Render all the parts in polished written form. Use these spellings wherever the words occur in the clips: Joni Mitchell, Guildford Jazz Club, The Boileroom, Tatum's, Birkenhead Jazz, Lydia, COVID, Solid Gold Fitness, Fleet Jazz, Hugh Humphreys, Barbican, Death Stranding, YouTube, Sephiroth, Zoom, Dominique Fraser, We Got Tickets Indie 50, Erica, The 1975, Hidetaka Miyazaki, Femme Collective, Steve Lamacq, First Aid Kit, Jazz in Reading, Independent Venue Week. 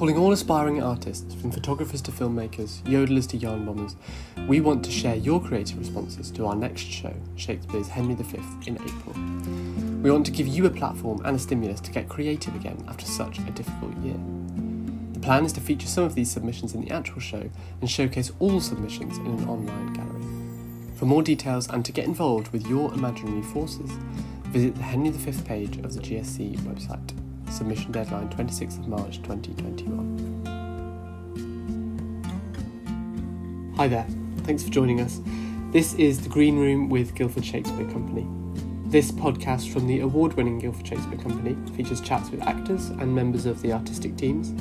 Calling all aspiring artists, from photographers to filmmakers, yodelers to yarn bombers, we want to share your creative responses to our next show, Shakespeare's Henry V, in April. We want to give you a platform and a stimulus to get creative again after such a difficult year. The plan is to feature some of these submissions in the actual show and showcase all submissions in an online gallery. For more details and to get involved with your imaginary forces, visit the Henry V page of the GSC website. Submission deadline 26th of March 2021. Hi there, thanks for joining us. This is The Green Room with Guildford Shakespeare Company. This podcast from the award-winning Guildford Shakespeare Company features chats with actors and members of the artistic teams,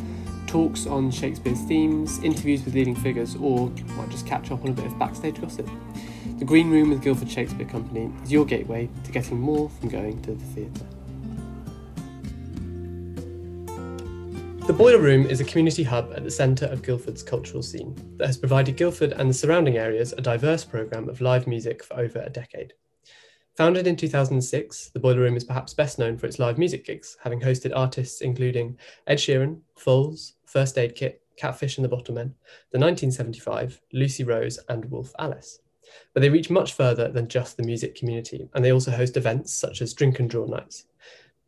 talks on Shakespeare's themes, interviews with leading figures, or might just catch up on a bit of backstage gossip. The Green Room with Guildford Shakespeare Company is your gateway to getting more from going to the theatre. The Boileroom is a community hub at the centre of Guildford's cultural scene that has provided Guildford and the surrounding areas a diverse programme of live music for over a decade. Founded in 2006, The Boileroom is perhaps best known for its live music gigs, having hosted artists including Ed Sheeran, Foals, First Aid Kit, Catfish and the Bottlemen, The 1975, Lucy Rose and Wolf Alice. But they reach much further than just the music community, and they also host events such as drink and draw nights.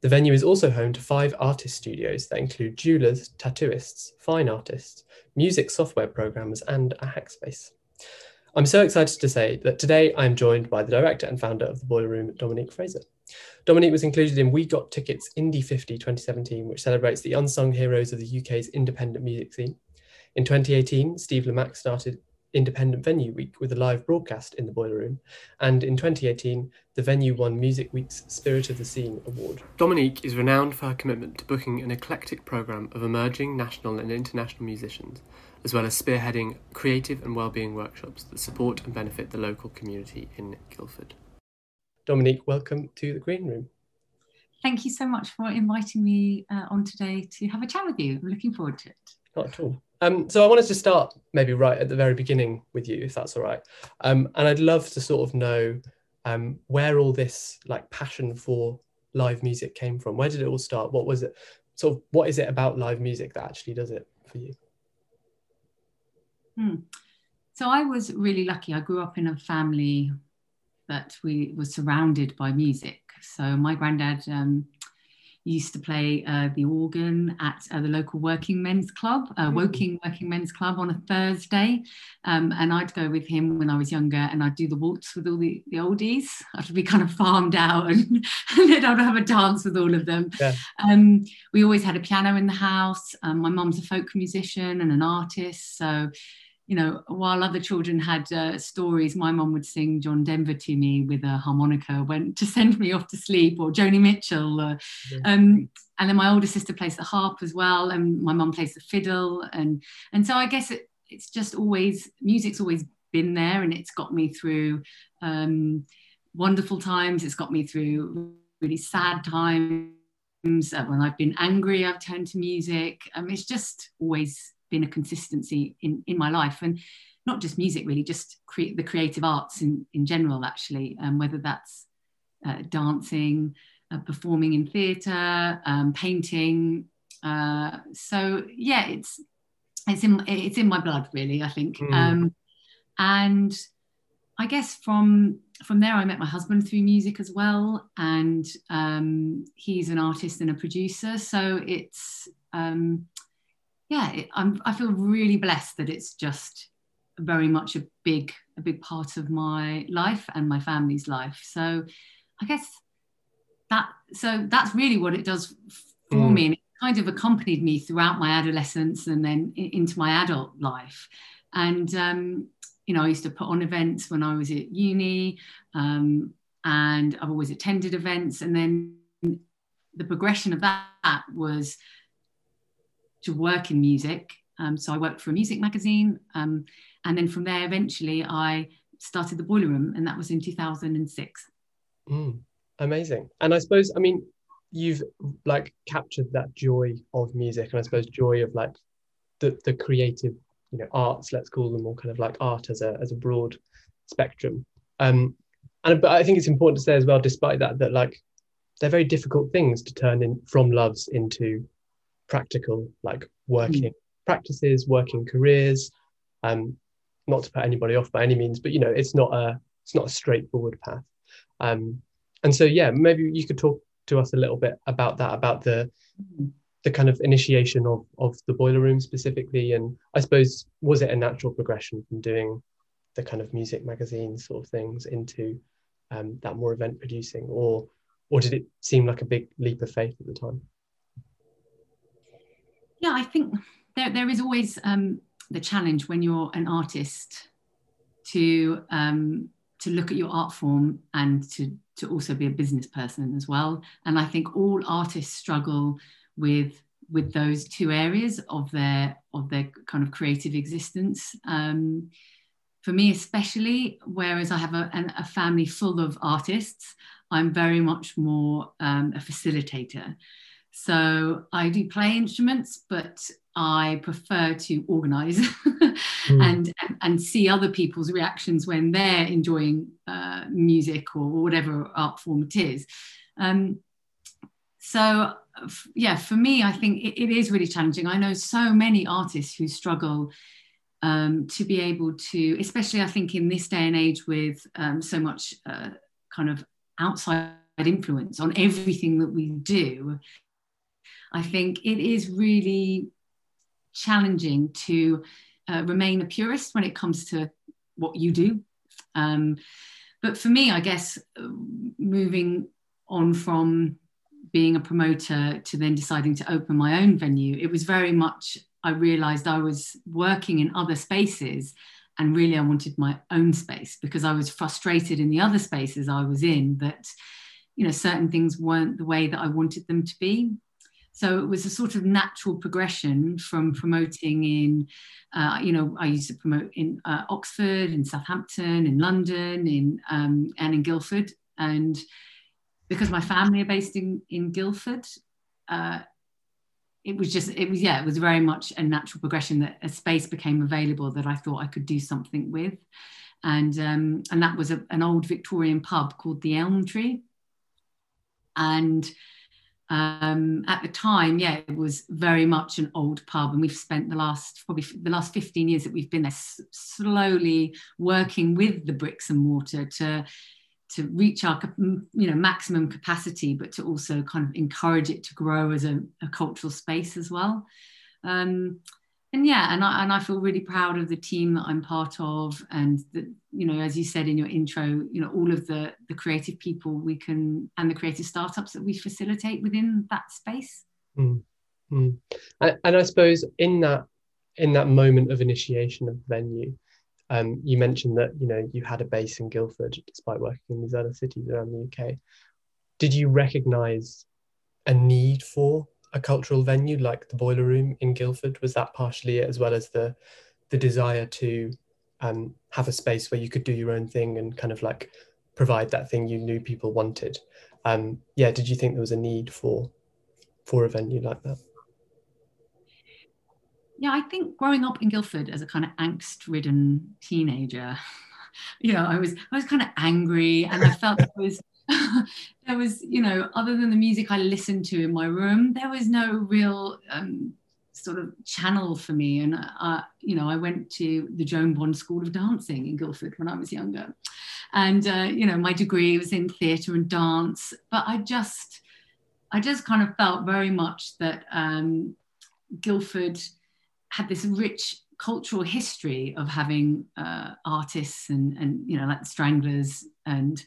The venue is also home to 5 artist studios that include jewellers, tattooists, fine artists, music software programmers, and a hackspace. I'm so excited to say that today I'm joined by the director and founder of The Boileroom, Dominique Fraser. Dominique was included in We Got Tickets Indie 50 2017, which celebrates the unsung heroes of the UK's independent music scene. In 2018, Steve Lamacq started Independent Venue Week with a live broadcast in the Boiler Room, and in 2018 the venue won Music Week's Spirit of the Scene award. Dominique is renowned for her commitment to booking an eclectic programme of emerging national and international musicians, as well as spearheading creative and wellbeing workshops that support and benefit the local community in Guildford. Dominique, welcome to the Green Room. Thank you so much for inviting me on today to have a chat with you. I'm looking forward to it. Not at all. So I wanted to start maybe right at the very beginning with you, if that's all right. And I'd love to sort of know where all this like passion for live music came from. Where did it all start? What was it? Sort of what is it about live music that actually does it for you? So I was really lucky. I grew up in a family that we were surrounded by music. So my granddad used to play the organ at the local working men's club, Woking Men's Club on a Thursday. And I'd go with him when I was younger and I'd do the waltz with all the oldies. I'd be kind of farmed out and then I'd have a dance with all of them. Yeah. We always had a piano in the house. My mum's a folk musician and an artist. So, you know, while other children had stories, my mum would sing John Denver to me with a harmonica when to send me off to sleep, or Joni Mitchell. And then my older sister plays the harp as well, and my mum plays the fiddle. And so I guess it's just always, music's always been there, and it's got me through wonderful times. It's got me through really sad times. When I've been angry, I've turned to music. It's just always been a consistency in my life, and not just music really, just the creative arts in general actually, whether that's dancing, performing in theatre, painting. So yeah, it's in my blood really, I think. And I guess from there I met my husband through music as well, and he's an artist and a producer, so it's I feel really blessed that it's just very much a big part of my life and my family's life. So I guess that's really what it does for me. And it kind of accompanied me throughout my adolescence and then into my adult life. And, you know, I used to put on events when I was at uni, and I've always attended events. And then the progression of that was to work in music. So I worked for a music magazine. And then from there, eventually I started The Boiler Room, and that was in 2006. Amazing. And I suppose, I mean, you've like captured that joy of music, and I suppose joy of like the creative, you know, arts, let's call them, or kind of like art as a broad spectrum. But I think it's important to say as well, despite that like they're very difficult things to turn in from loves into practical like working practices, working careers. Not to put anybody off by any means, but you know, it's not a straightforward path. And so, yeah, maybe you could talk to us a little bit about that, about the kind of initiation of the Boileroom specifically. And I suppose, was it a natural progression from doing the kind of music magazine sort of things into that more event producing, or did it seem like a big leap of faith at the time? Yeah, I think there is always the challenge when you're an artist to look at your art form and to also be a business person as well. And I think all artists struggle with those two areas of their kind of creative existence. For me especially, whereas I have a family full of artists, I'm very much more a facilitator. So I do play instruments, but I prefer to organise and see other people's reactions when they're enjoying music or whatever art form it is. So yeah, for me, I think it is really challenging. I know so many artists who struggle to be able to, especially I think in this day and age with so much kind of outside influence on everything that we do, I think it is really challenging to remain a purist when it comes to what you do. But for me, I guess, moving on from being a promoter to then deciding to open my own venue, it was very much, I realised I was working in other spaces and really I wanted my own space, because I was frustrated in the other spaces I was in that, you know, certain things weren't the way that I wanted them to be. So it was a sort of natural progression from promoting in, you know, I used to promote in Oxford, in Southampton, in London, and in Guildford. And because my family are based in Guildford, it was very much a natural progression that a space became available that I thought I could do something with. And that was an old Victorian pub called the Elm Tree. And at the time, yeah, it was very much an old pub, and we've spent probably the last 15 years that we've been there slowly working with the bricks and mortar to reach our, you know, maximum capacity, but to also kind of encourage it to grow as a cultural space as well. And I feel really proud of the team that I'm part of, and the, you know, as you said in your intro, you know, all of the creative people we can, and the creative startups that we facilitate within that space. Mm-hmm. And I suppose in that moment of initiation of venue, you mentioned that, you know, you had a base in Guildford despite working in these other cities around the UK. Did you recognise a need for a cultural venue like the Boileroom in Guildford? Was that partially it, as well as the desire to have a space where you could do your own thing and kind of like provide that thing you knew people wanted? Yeah, did you think there was a need for a venue like that? Yeah, I think growing up in Guildford as a kind of angst-ridden teenager, you know, I was kind of angry, and I felt there was, you know, other than the music I listened to in my room, there was no real sort of channel for me. And, you know, I went to the Joan Bond School of Dancing in Guildford when I was younger. And, you know, my degree was in theatre and dance. But I just kind of felt very much that Guildford had this rich cultural history of having artists and, you know, like the Stranglers and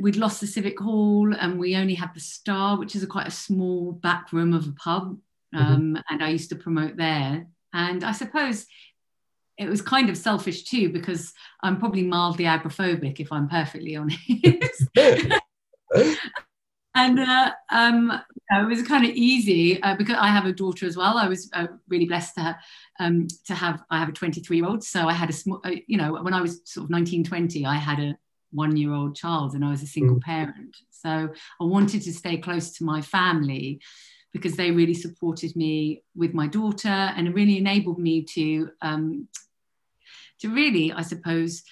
we'd lost the Civic Hall, and we only had the Star, which is quite a small back room of a pub. And I used to promote there. And I suppose it was kind of selfish too, because I'm probably mildly agoraphobic, if I'm perfectly honest. And it was kind of easy because I have a daughter as well. I was really blessed to have a 23-year-old. So I had a small, you know, when I was sort of 19, 20, I had a one-year-old child, and I was a single parent. So I wanted to stay close to my family because they really supported me with my daughter, and it really enabled me to really, I suppose,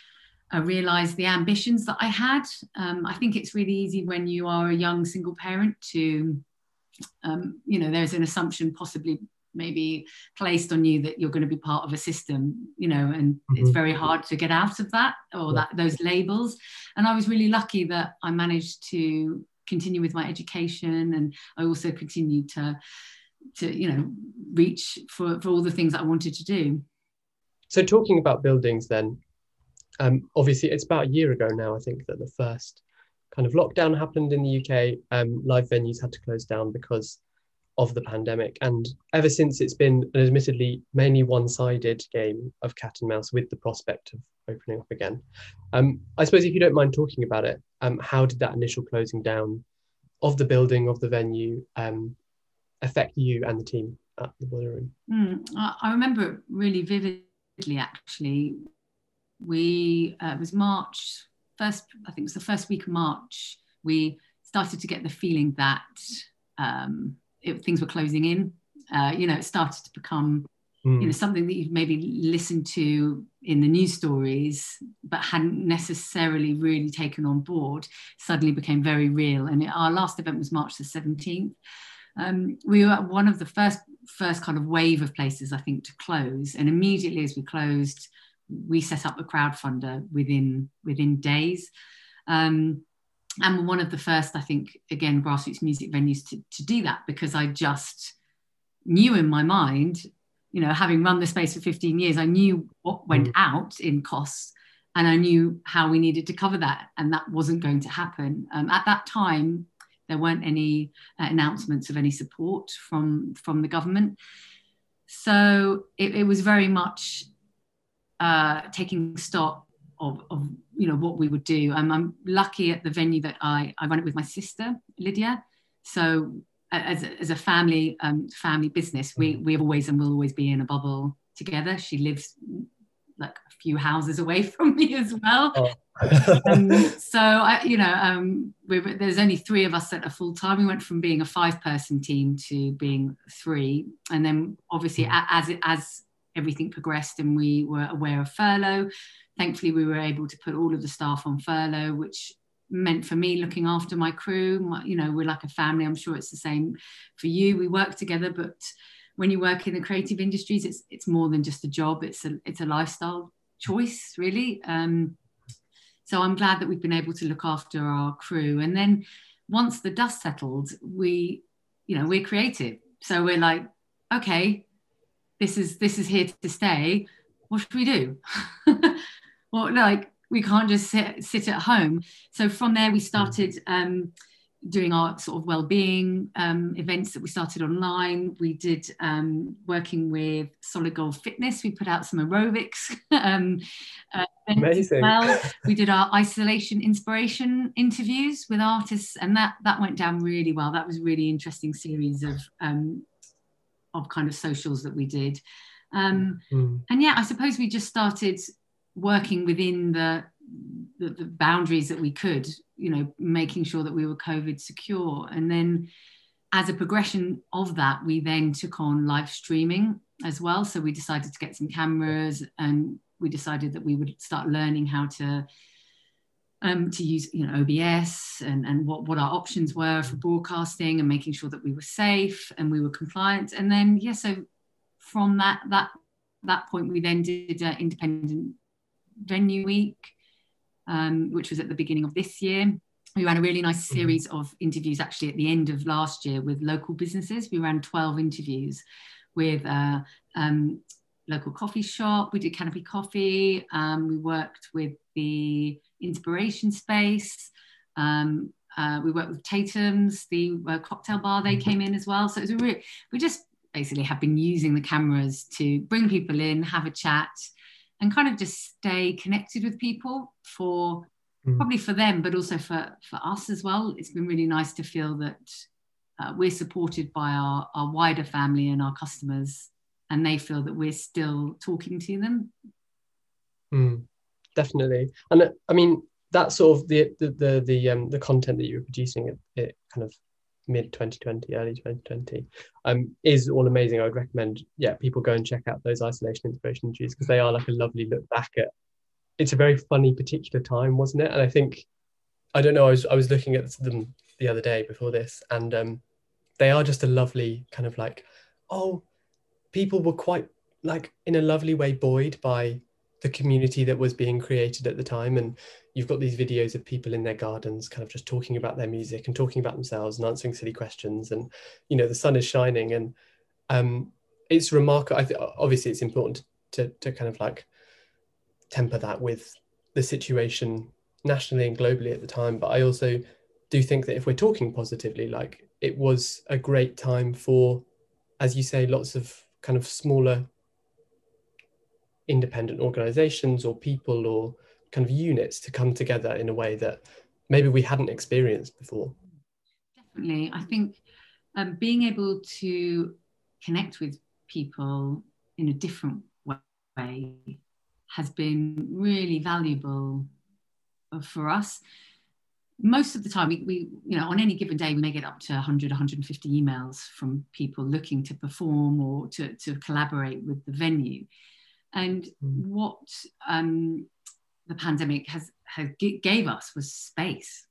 realise the ambitions that I had. I think it's really easy when you are a young single parent to, you know, there's an assumption possibly maybe placed on you that you're going to be part of a system, you know, and it's very hard to get out of that, or that those labels. And I was really lucky that I managed to continue with my education, and I also continued to you know, reach for all the things that I wanted to do. So talking about buildings then, obviously it's about a year ago now, I think, that the first kind of lockdown happened in the UK. Live venues had to close down because of the pandemic, and ever since it's been an admittedly mainly one-sided game of cat and mouse with the prospect of opening up again. I suppose if you don't mind talking about it, how did that initial closing down of the building, of the venue, affect you and the team at the Boileroom? I remember it really vividly, actually. We it was March 1st, I think it was the first week of March, we started to get the feeling that things were closing in. You know, it started to become, you know, something that you've maybe listened to in the news stories, but hadn't necessarily really taken on board, suddenly became very real. And our last event was March the 17th. We were one of the first kind of wave of places, I think, to close. And immediately as we closed, we set up a crowdfunder within days. And we're one of the first, I think, again, grassroots music venues to do that, because I just knew in my mind, you know, having run the space for 15 years, I knew what went out in costs, and I knew how we needed to cover that. And that wasn't going to happen. At that time, there weren't any announcements of any support from the government. So it was very much taking stock of you know, what we would do. I'm lucky at the venue that I run it with my sister, Lydia. So as a family business, we have always and will always be in a bubble together. She lives like a few houses away from me as well. Oh. There's only three of us that are full-time. We went from being a five-person team to being three. And then obviously as everything progressed and we were aware of furlough, thankfully we were able to put all of the staff on furlough, which meant for me looking after my crew. You know, we're like a family. I'm sure it's the same for you. We work together, but when you work in the creative industries, it's more than just a job. It's a lifestyle choice, really. So I'm glad that we've been able to look after our crew. And then once the dust settled, we're creative. So we're like, okay, this is here to stay. What should we do? Well, like, we can't just sit at home. So from there, we started doing our sort of well-being events that we started online. We did working with Solid Gold Fitness. We put out some aerobics. Amazing. As well. We did our isolation inspiration interviews with artists, and that went down really well. That was a really interesting series of kind of socials that we did. And yeah, I suppose we just started working within the boundaries that we could, you know, making sure that we were COVID secure. And then as a progression of that, we then took on live streaming as well. So we decided to get some cameras, and we decided that we would start learning how to use, you know, OBS and what our options were for broadcasting, and making sure that we were safe and we were compliant. And then, yeah, so from that point, we then did Independent Venue Week, which was at the beginning of this year. We ran a really nice series of interviews, actually, at the end of last year with local businesses. We ran 12 interviews with local coffee shop. We did Canopy Coffee. We worked with the Inspiration Space. We worked with Tatum's, the cocktail bar. They came in as well. So it was we just basically have been using the cameras to bring people in, have a chat, and kind of just stay connected with people for probably for them, but also for us as well. It's been really nice to feel that we're supported by our wider family and our customers, and they feel that we're still talking to them. Definitely. And I mean, that's sort of the content that you were producing at kind of mid 2020, early 2020, is all amazing. I would recommend, people go and check out those isolation inspiration interviews, because they are like a lovely look back at. It's a very funny particular time, wasn't it? And I think, I don't know, I was looking at them the other day before this, and they are just a lovely kind of like, oh, people were quite, like, in a lovely way, buoyed by the community that was being created at the time. And you've got these videos of people in their gardens kind of just talking about their music and talking about themselves and answering silly questions, and, you know, the sun is shining. And it's remarkable. Obviously it's important to kind of like temper that with the situation nationally and globally at the time, but I also do think that if we're talking positively, like, it was a great time for, as you say, lots of kind of smaller independent organizations or people or kind of units to come together in a way that maybe we hadn't experienced before. Definitely. I think being able to connect with people in a different way has been really valuable for us. Most of the time, we you know, on any given day, we may get up to 100, 150 emails from people looking to perform or to collaborate with the venue. And what the pandemic gave us was space.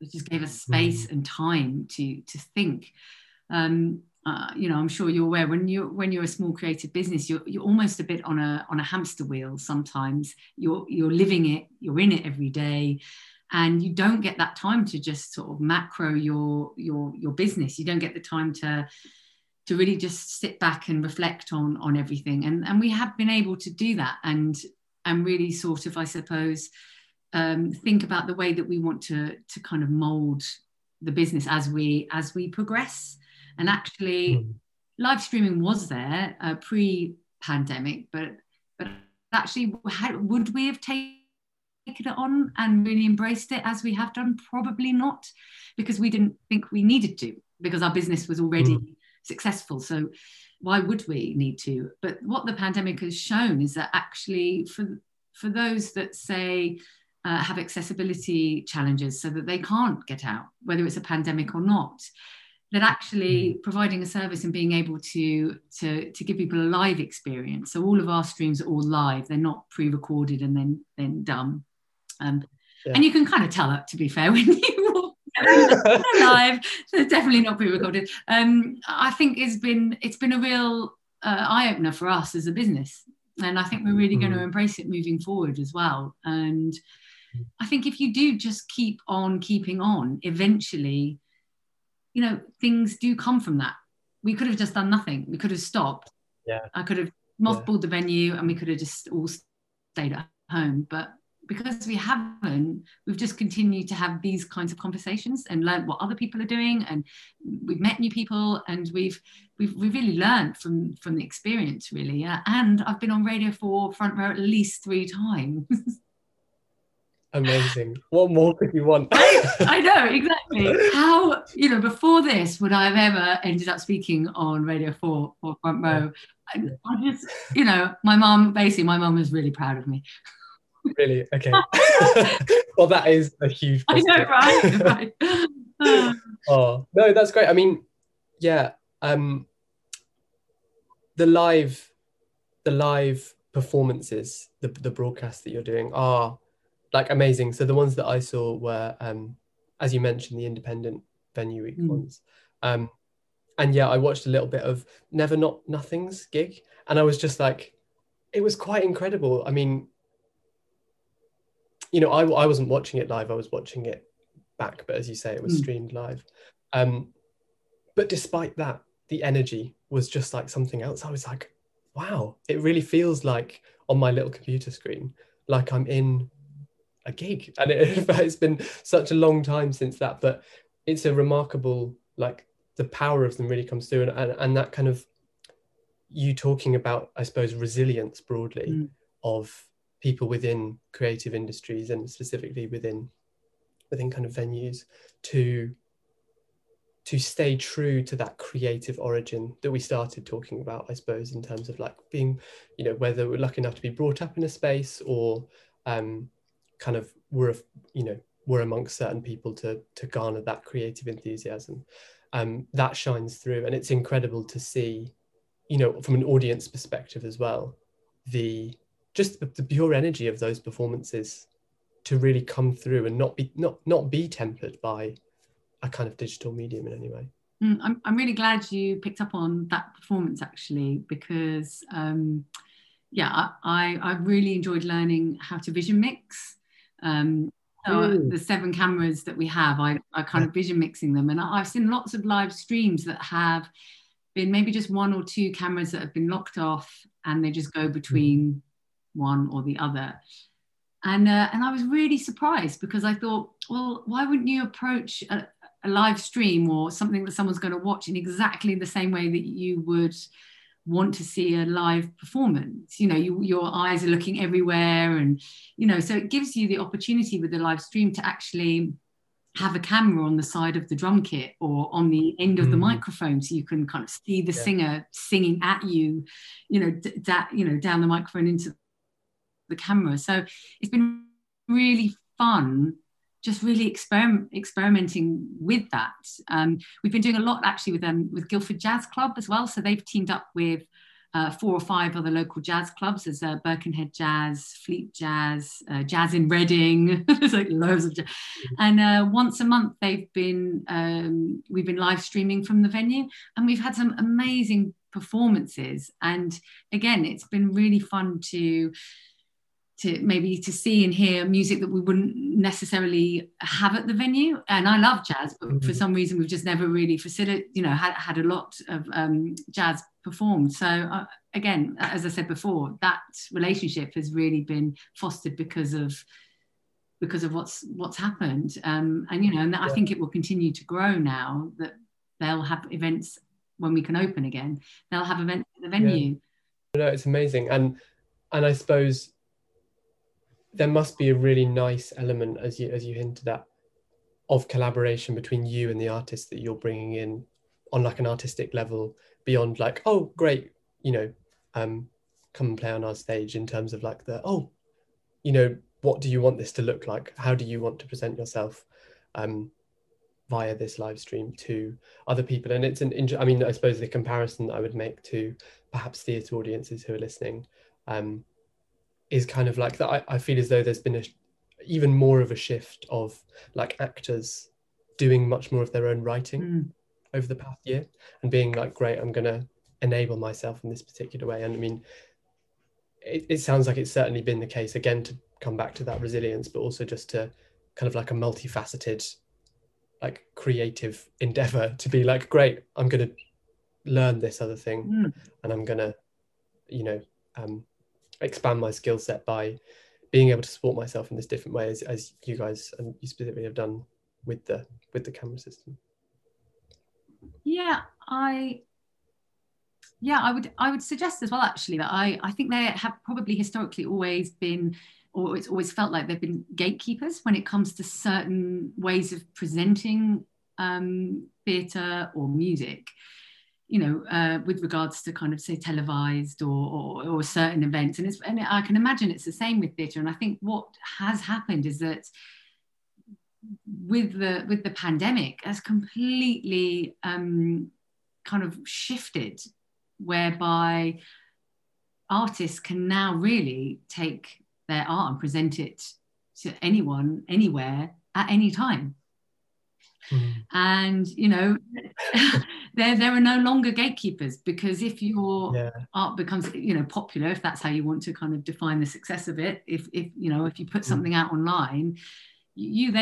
It just gave us space and time to think. You know, I'm sure you're aware, when you're a small creative business, you're almost a bit on a hamster wheel sometimes. You're living it, you're in it every day, and you don't get that time to just sort of macro your business. You don't get the time to really just sit back and reflect on everything. And we have been able to do that and really sort of, I suppose, think about the way that we want to kind of mold the business as we progress. And actually, live streaming was there pre-pandemic, but actually, would we have taken it on and really embraced it as we have done? Probably not, because we didn't think we needed to, because our business was already successful. So why would we need to? But what the pandemic has shown is that actually for those that say have accessibility challenges so that they can't get out, whether it's a pandemic or not, that actually providing a service and being able to give people a live experience. So all of our streams are all live. They're not pre-recorded and then done. And you can kind of tell that, to be fair, when you walk live, they're definitely not pre-recorded. I think it's been a real eye-opener for us as a business. And I think we're really going to embrace it moving forward as well. And I think if you do just keep on keeping on, eventually, you know, things do come from that. We could have just done nothing. We could have stopped. Yeah. I could have mothballed the venue and we could have just all stayed at home. But because we haven't, we've just continued to have these kinds of conversations and learned what other people are doing. And we've met new people and we've really learned from the experience, really. And I've been on Radio 4 Front Row at least 3 times. Amazing. What more could you want? I know, exactly. How, you know, before this, would I have ever ended up speaking on Radio 4 or Front Row? I just, you know, my mum was really proud of me. Really? Okay. Well, that is a huge positive. I know, right? Oh, no, that's great. I mean, yeah, the live performances, the broadcasts that you're doing are, like, amazing. So the ones that I saw were, as you mentioned, the Independent Venue Week ones. And yeah, I watched a little bit of Never Not Nothing's gig. And I was just like, it was quite incredible. I mean, you know, I wasn't watching it live. I was watching it back. But as you say, it was streamed live. But despite that, the energy was just like something else. I was like, wow, it really feels like on my little computer screen, like I'm in a gig. And it's been such a long time since that, but it's a remarkable, like, the power of them really comes through, and that kind of, you talking about, I suppose, resilience broadly of people within creative industries and specifically within kind of venues to stay true to that creative origin that we started talking about, I suppose, in terms of, like, being, you know, whether we're lucky enough to be brought up in a space or kind of we're amongst certain people to garner that creative enthusiasm that shines through. And it's incredible to see, you know, from an audience perspective as well, the pure energy of those performances to really come through and not be tempered by a kind of digital medium in any way. I'm really glad you picked up on that performance, actually, because I really enjoyed learning how to vision mix. So the 7 cameras that we have, I kind of vision mixing them, and I've seen lots of live streams that have been maybe just 1 or 2 cameras that have been locked off, and they just go between one or the other. And I was really surprised, because I thought, well, why wouldn't you approach a live stream or something that someone's going to watch in exactly the same way that you would want to see a live performance? You know, your eyes are looking everywhere, and, you know, so it gives you the opportunity with the live stream to actually have a camera on the side of the drum kit or on the end of the microphone, so you can kind of see the singer singing at you, you know, down the microphone into the camera. So it's been really fun, just really experimenting with that. We've been doing a lot actually with Guildford Jazz Club as well. So they've teamed up with 4 or 5 other local jazz clubs. There's Birkenhead Jazz, Fleet Jazz, Jazz in Reading. There's like loads of jazz. And once a month they've been, we've been live streaming from the venue, and we've had some amazing performances. And again, it's been really fun to see and hear music that we wouldn't necessarily have at the venue. And I love jazz, but for some reason we've just never really had a lot of jazz performed. So again, as I said before, that relationship has really been fostered because of what's happened. And I think it will continue to grow now that they'll have events when we can open again. They'll have events at the venue. Yeah. No, it's amazing, and I suppose there must be a really nice element, as you hinted at, of collaboration between you and the artists that you're bringing in on like an artistic level, beyond like, oh, great, you know, come and play on our stage, in terms of like what do you want this to look like? How do you want to present yourself via this live stream to other people? And it's I suppose the comparison that I would make to perhaps theatre audiences who are listening is kind of like that. I feel as though there's been even more of a shift of like actors doing much more of their own writing over the past year, and being like, great, I'm going to enable myself in this particular way. And I mean, it sounds like it's certainly been the case, again, to come back to that resilience, but also just to kind of like a multifaceted, like creative endeavor to be like, great, I'm going to learn this other thing and I'm going to, expand my skill set by being able to support myself in this different way, as you guys and you specifically have done with the camera system. I would suggest as well, actually, that I think they have probably historically always been, or it's always felt like they've been, gatekeepers when it comes to certain ways of presenting theatre or music. You know, with regards to kind of, say, televised or certain events, and I can imagine it's the same with theatre. And I think what has happened is that with the pandemic has completely kind of shifted, whereby artists can now really take their art and present it to anyone, anywhere, at any time. And you know, there are no longer gatekeepers, because if your art becomes popular, if that's how you want to kind of define the success of it, if you put something out online, you've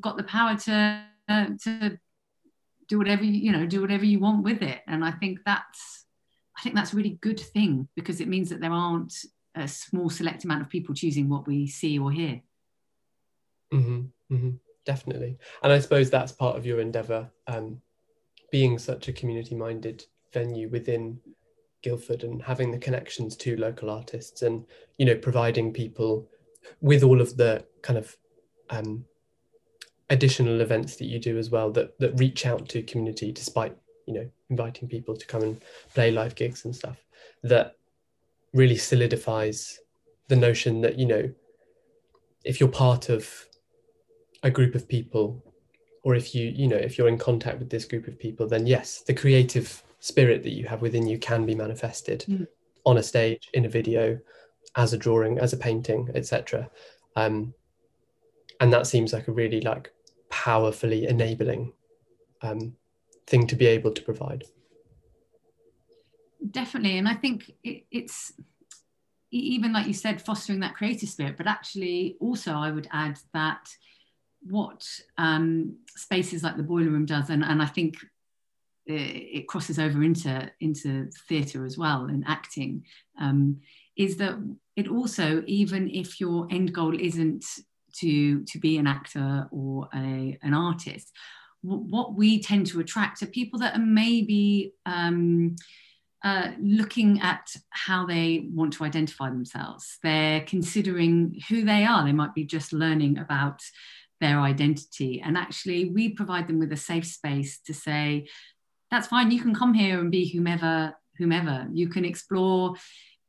got the power to do whatever you want with it. And I think that's a really good thing, because it means that there aren't a small select amount of people choosing what we see or hear. Definitely. And I suppose that's part of your endeavour, being such a community-minded venue within Guildford, and having the connections to local artists, and, you know, providing people with all of the kind of additional events that you do as well, that reach out to community, despite, you know, inviting people to come and play live gigs and stuff. That really solidifies the notion that, you know, if you're part of a group of people, or if you're in contact with this group of people, then yes, the creative spirit that you have within you can be manifested on a stage, in a video, as a drawing, as a painting, etc. And that seems like a really like powerfully enabling thing to be able to provide. Definitely. And I think it's even, like you said, fostering that creative spirit, but actually also I would add that what spaces like the Boiler Room does, and I think it crosses over into theatre as well and acting, is that it also, even if your end goal isn't to be an actor or an artist, what we tend to attract are people that are maybe looking at how they want to identify themselves. They're considering who they are. They might be just learning about their identity, and actually we provide them with a safe space to say, that's fine, you can come here and be whomever, you can explore,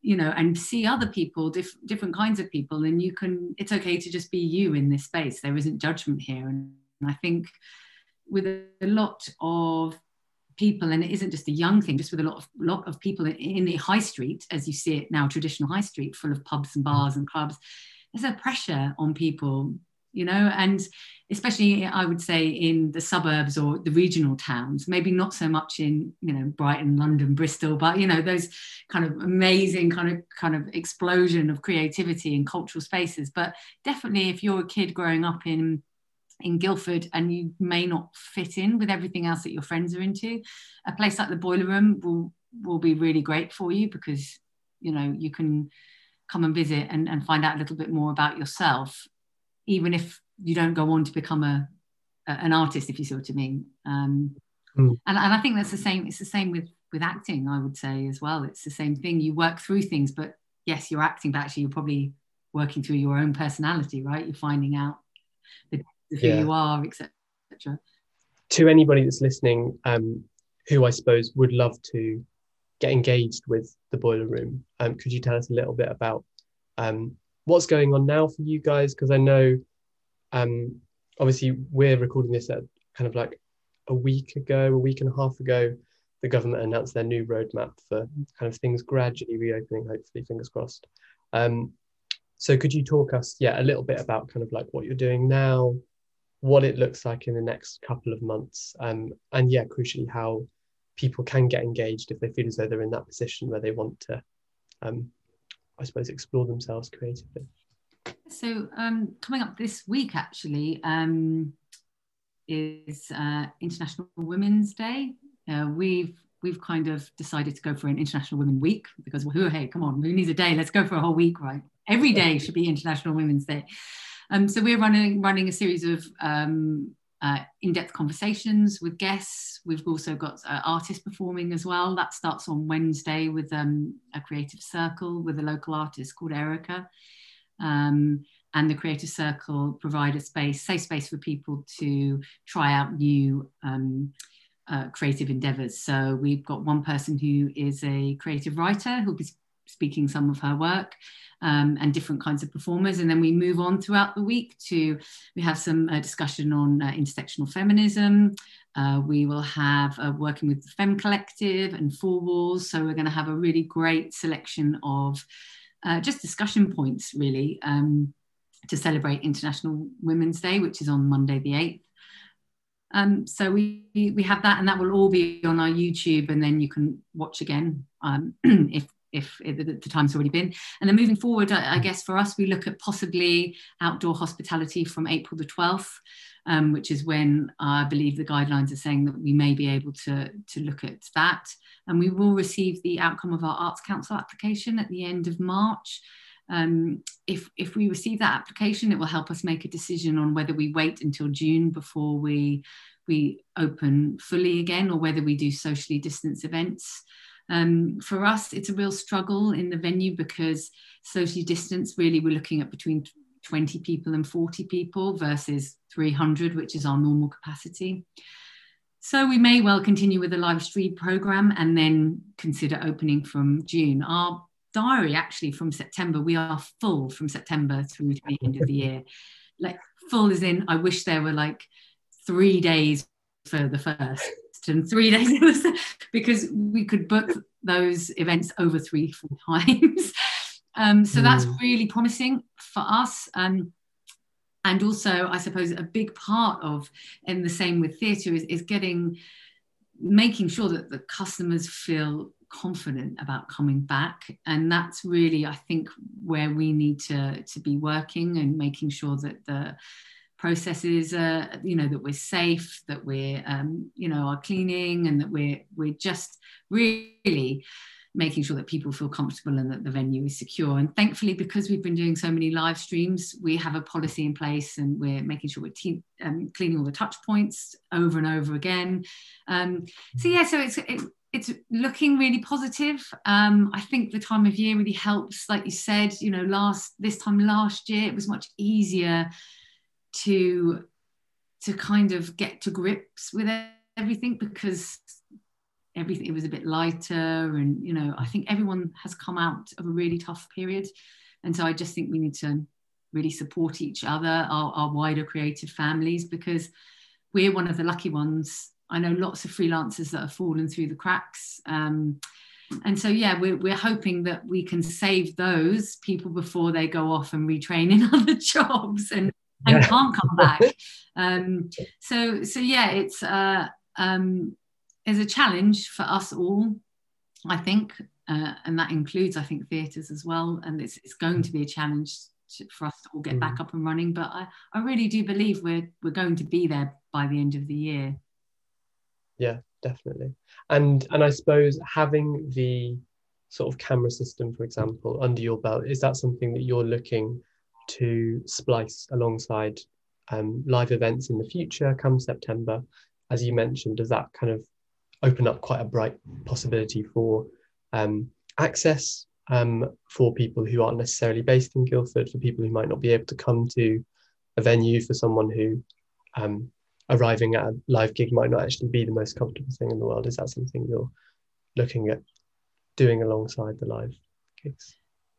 you know, and see other people, different kinds of people, and you can, it's okay to just be you in this space. There isn't judgment here. And I think with a lot of people, and it isn't just a young thing, just with a lot of people in the high street, as you see it now, traditional high street full of pubs and bars and clubs, there's a pressure on people, you know, and especially I would say in the suburbs or the regional towns, maybe not so much in, you know, Brighton, London, Bristol, but, you know, those kind of amazing kind of explosion of creativity and cultural spaces. But definitely if you're a kid growing up in Guildford and you may not fit in with everything else that your friends are into, a place like the Boiler Room will be really great for you, because, you know, you can come and visit and find out a little bit more about yourself, even if you don't go on to become an artist, if you see what I mean. And I think that's the same. It's the same with acting, I would say, as well. It's the same thing. You work through things, but yes, you're acting, but actually you're probably working through your own personality, right? You're finding out the depth of who you are, etc. To anybody that's listening, who I suppose would love to get engaged with the Boiler Room, could you tell us a little bit about what's going on now for you guys? Because I know, obviously, we're recording this at kind of like a week and a half ago, the government announced their new roadmap for kind of things gradually reopening, hopefully, fingers crossed. So could you talk us, a little bit about kind of like what you're doing now, what it looks like in the next couple of months, and crucially, how people can get engaged if they feel as though they're in that position where they want to I suppose explore themselves creatively. So coming up this week actually is International Women's Day. We've kind of decided to go for an International Women's Week, because who needs a day? Let's go for a whole week, right? Every day should be International Women's Day. So we're running a series of in-depth conversations with guests. We've also got artists performing as well. That starts on Wednesday with a creative circle with a local artist called Erica. And the creative circle provide a safe space for people to try out new creative endeavors. So we've got one person who is a creative writer who'll be speaking some of her work, and different kinds of performers. And then we move on throughout the week we have some discussion on intersectional feminism. We will have working with the Femme Collective and Four Walls. So we're going to have a really great selection of just discussion points, really, to celebrate International Women's Day, which is on Monday the 8th. So we have that, and that will all be on our YouTube, and then you can watch again if the time's already been. And then moving forward, I guess for us, we look at possibly outdoor hospitality from April the 12th, which is when I believe the guidelines are saying that we may be able to look at that. And we will receive the outcome of our Arts Council application at the end of March. If we receive that application, it will help us make a decision on whether we wait until June before we open fully again, or whether we do socially distanced events. For us, it's a real struggle in the venue, because socially distanced, really, we're looking at between 20 people and 40 people versus 300, which is our normal capacity. So we may well continue with a live stream program and then consider opening from June. Our diary actually from September, we are full from September through to the end of the year. Like full as in, I wish there were like 3 days for the first and 3 days for the second, because we could book those events over 3-4 times. So that's really promising for us. And also, I suppose, a big part of, and the same with theatre, is getting making sure that the customers feel confident about coming back. And that's really, I think, where we need to be working and making sure that the processes, you know, that we're safe, that we're, you know, are cleaning, and that we're just really making sure that people feel comfortable and that the venue is secure. And thankfully, because we've been doing so many live streams, we have a policy in place, and we're making sure we're cleaning all the touch points over and over again. So yeah, so it's looking really positive. I think the time of year really helps. Like you said, you know, this time last year, it was much easier to kind of get to grips with everything, because everything, it was a bit lighter, and, you know, I think everyone has come out of a really tough period. And so I just think we need to really support each other, our wider creative families, because we're one of the lucky ones. I know lots of freelancers that have fallen through the cracks. And so, yeah, we're hoping that we can save those people before they go off and retrain in other jobs and can't come back. So yeah, it's there's a challenge for us all, I think, and that includes, I think, theatres as well. And it's going to be a challenge for us to all get back up and running. But I really do believe we're going to be there by the end of the year. Yeah, definitely. And I suppose having the sort of camera system, for example, under your belt, is that something that you're looking to splice alongside live events in the future come September? As you mentioned, does that kind of open up quite a bright possibility for access for people who aren't necessarily based in Guildford, for people who might not be able to come to a venue, for someone who arriving at a live gig might not actually be the most comfortable thing in the world? Is that something you're looking at doing alongside the live gigs?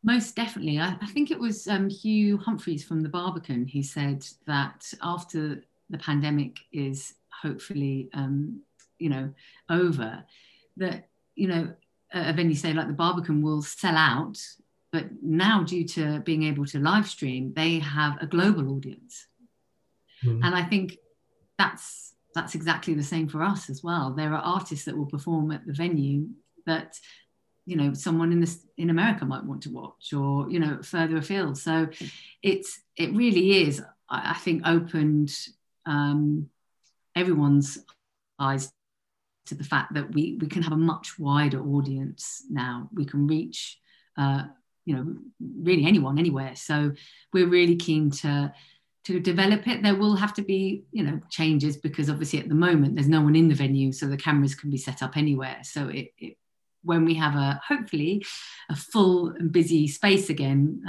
Most definitely. I think it was Hugh Humphreys from the Barbican who said that after the pandemic is hopefully, you know, over, that, you know, a venue, say, like the Barbican, will sell out. But now, due to being able to live stream, they have a global audience. Mm. And I think that's exactly the same for us as well. There are artists that will perform at the venue that, you know, someone in America might want to watch, or, you know, further afield. So it really is, I think, opened everyone's eyes to the fact that we can have a much wider audience now. We can reach, you know, really anyone, anywhere. So we're really keen to develop it. There will have to be, you know, changes, because obviously at the moment there's no one in the venue, so the cameras can be set up anywhere. So when we have hopefully a full and busy space again,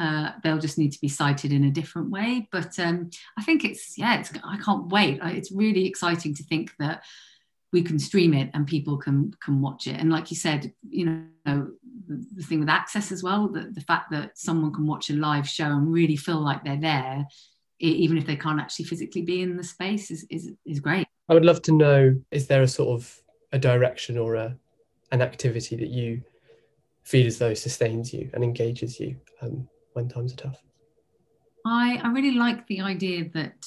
they'll just need to be sighted in a different way. But I think I can't wait. It's really exciting to think that we can stream it and people can watch it. And like you said, you know, the thing with access as well, the fact that someone can watch a live show and really feel like they're there, even if they can't actually physically be in the space, is great. I would love to know, is there a sort of a direction or an activity that you feel as though sustains you and engages you when times are tough? I really like the idea that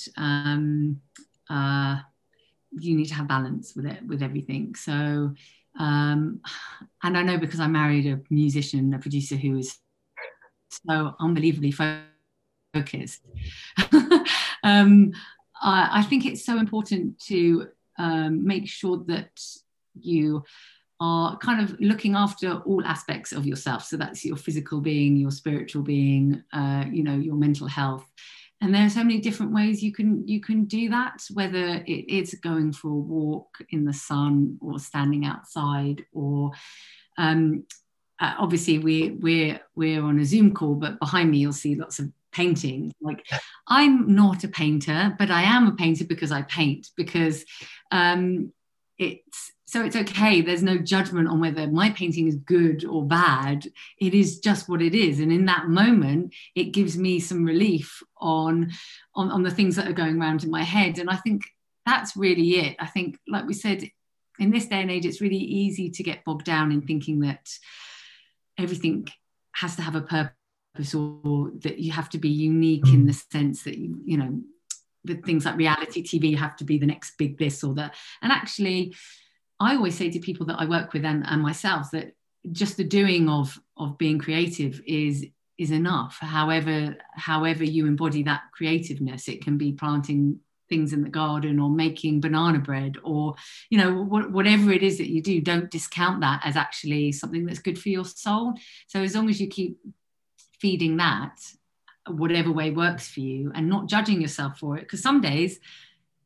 you need to have balance with everything. So, and I know, because I married a producer who is so unbelievably focused. I think it's so important to make sure that you are kind of looking after all aspects of yourself. So that's your physical being, your spiritual being, you know, your mental health. And there are so many different ways you can do that, whether it is going for a walk in the sun or standing outside, or obviously we're on a Zoom call, but behind me you'll see lots of painting. Like, I'm not a painter, but I am a painter because I paint, because so it's okay. There's no judgment on whether my painting is good or bad. It is just what it is. And in that moment, it gives me some relief on the things that are going around in my head. And I think that's really it. I think, like we said, in this day and age, it's really easy to get bogged down in thinking that everything has to have a purpose, or that you have to be unique in the sense that, you know, with things like reality TV, you have to be the next big this or that. And actually, I always say to people that I work with and myself that just the doing of being creative is enough. However you embody that creativeness, it can be planting things in the garden or making banana bread or, you know, whatever it is that you do, don't discount that as actually something that's good for your soul. So as long as you keep feeding that, whatever way works for you, and not judging yourself for it, because some days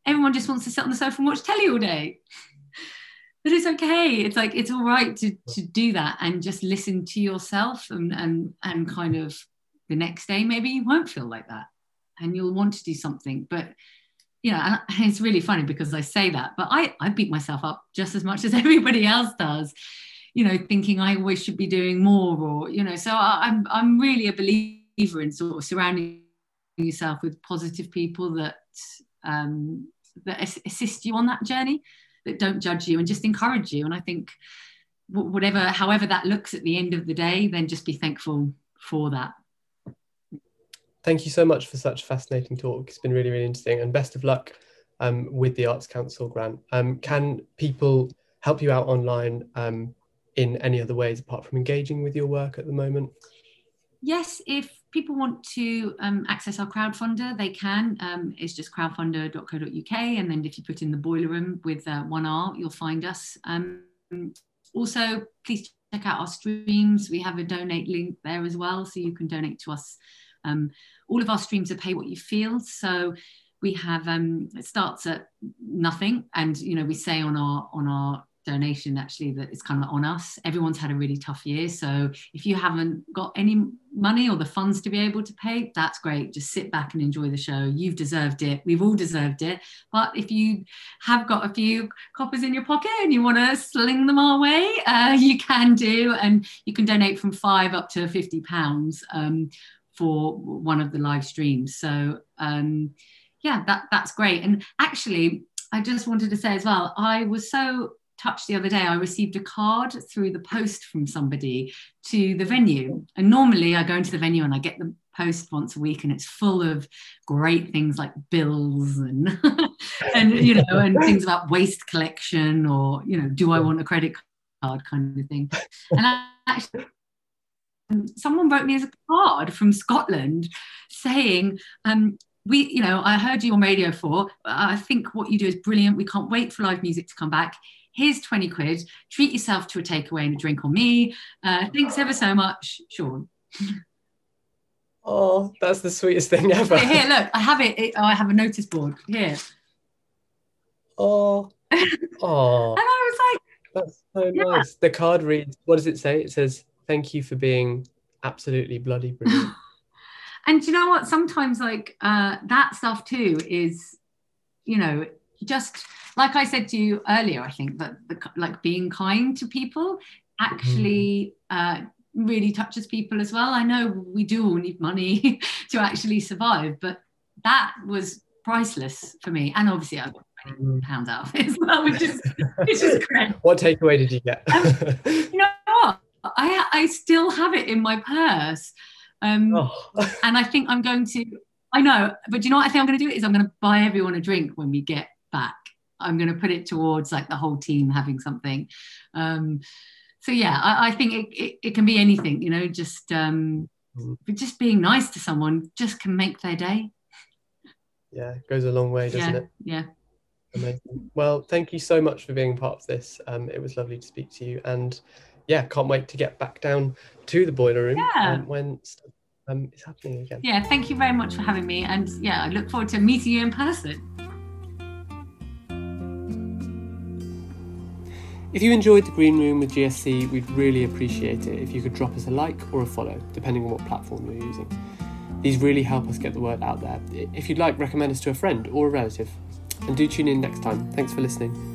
everyone just wants to sit on the sofa and watch telly all day. But it's okay. It's like, it's all right to do that and just listen to yourself, and kind of the next day, maybe you won't feel like that and you'll want to do something. But, you know, and it's really funny because I say that, but I beat myself up just as much as everybody else does, you know, thinking I always should be doing more, or, you know, so I'm really a believer in sort of surrounding yourself with positive people that assist you on that journey, that don't judge you and just encourage you. And I think however that looks at the end of the day, then just be thankful for that. Thank you so much for such a fascinating talk. It's been really, really interesting, and best of luck with the Arts Council grant. Can people help you out online in any other ways apart from engaging with your work at the moment? Yes, if people want to access our crowdfunder, they can. It's just crowdfunder.co.uk, and then if you put in The Boiler Room with one R, you'll find us. Also, please check out our streams. We have a donate link there as well, so you can donate to us. All of our streams are pay what you feel, so we have it starts at nothing, and, you know, we say on our donation actually that it's kind of on us. Everyone's had a really tough year, so if you haven't got any money or the funds to be able to pay, that's great. Just sit back and enjoy the show. You've deserved it. We've all deserved it. But if you have got a few coppers in your pocket and you want to sling them our way, you can do, and you can donate from £5 up to £50 for one of the live streams. So yeah, that's great. And actually, I just wanted to say as well, I was so touched the other day. I received a card through the post from somebody to the venue, and normally I go into the venue and I get the post once a week, and it's full of great things like bills and and, you know, and things about waste collection, or, you know, do I want a credit card kind of thing. And I actually, someone wrote me as a card from Scotland saying, we, you know, I heard you on Radio 4. I think what you do is brilliant. We can't wait for live music to come back. Here's 20 quid. Treat yourself to a takeaway and a drink on me. Thanks ever so much, Sean. Oh, that's the sweetest thing ever. Here, look, I have it. Oh, I have a notice board here. Oh, oh. And I was like, that's so nice. The card reads, what does it say? It says, thank you for being absolutely bloody brilliant. And you know what? Sometimes, like, that stuff too is, you know, just like I said to you earlier, I think that like being kind to people actually really touches people as well. I know we do all need money to actually survive, but that was priceless for me. And obviously I got £20 out of it as well, which is great. What takeaway did you get? You know what? I still have it in my purse. And I think I'm going to, I know, but do you know what I think I'm going to do? Is I'm going to buy everyone a drink when we get back. I'm going to put it towards like the whole team having something. So yeah, I think it can be anything, you know, just being nice to someone just can make their day. Yeah, it goes a long way, doesn't it? Yeah. Amazing. Well, thank you so much for being part of this. It was lovely to speak to you, and yeah, can't wait to get back down to the Boiler Room when it's happening again. Yeah, thank you very much for having me, and yeah, I look forward to meeting you in person. If you enjoyed The Green Room with GSC, we'd really appreciate it if you could drop us a like or a follow, depending on what platform you're using. These really help us get the word out there. If you'd like, recommend us to a friend or a relative. And do tune in next time. Thanks for listening.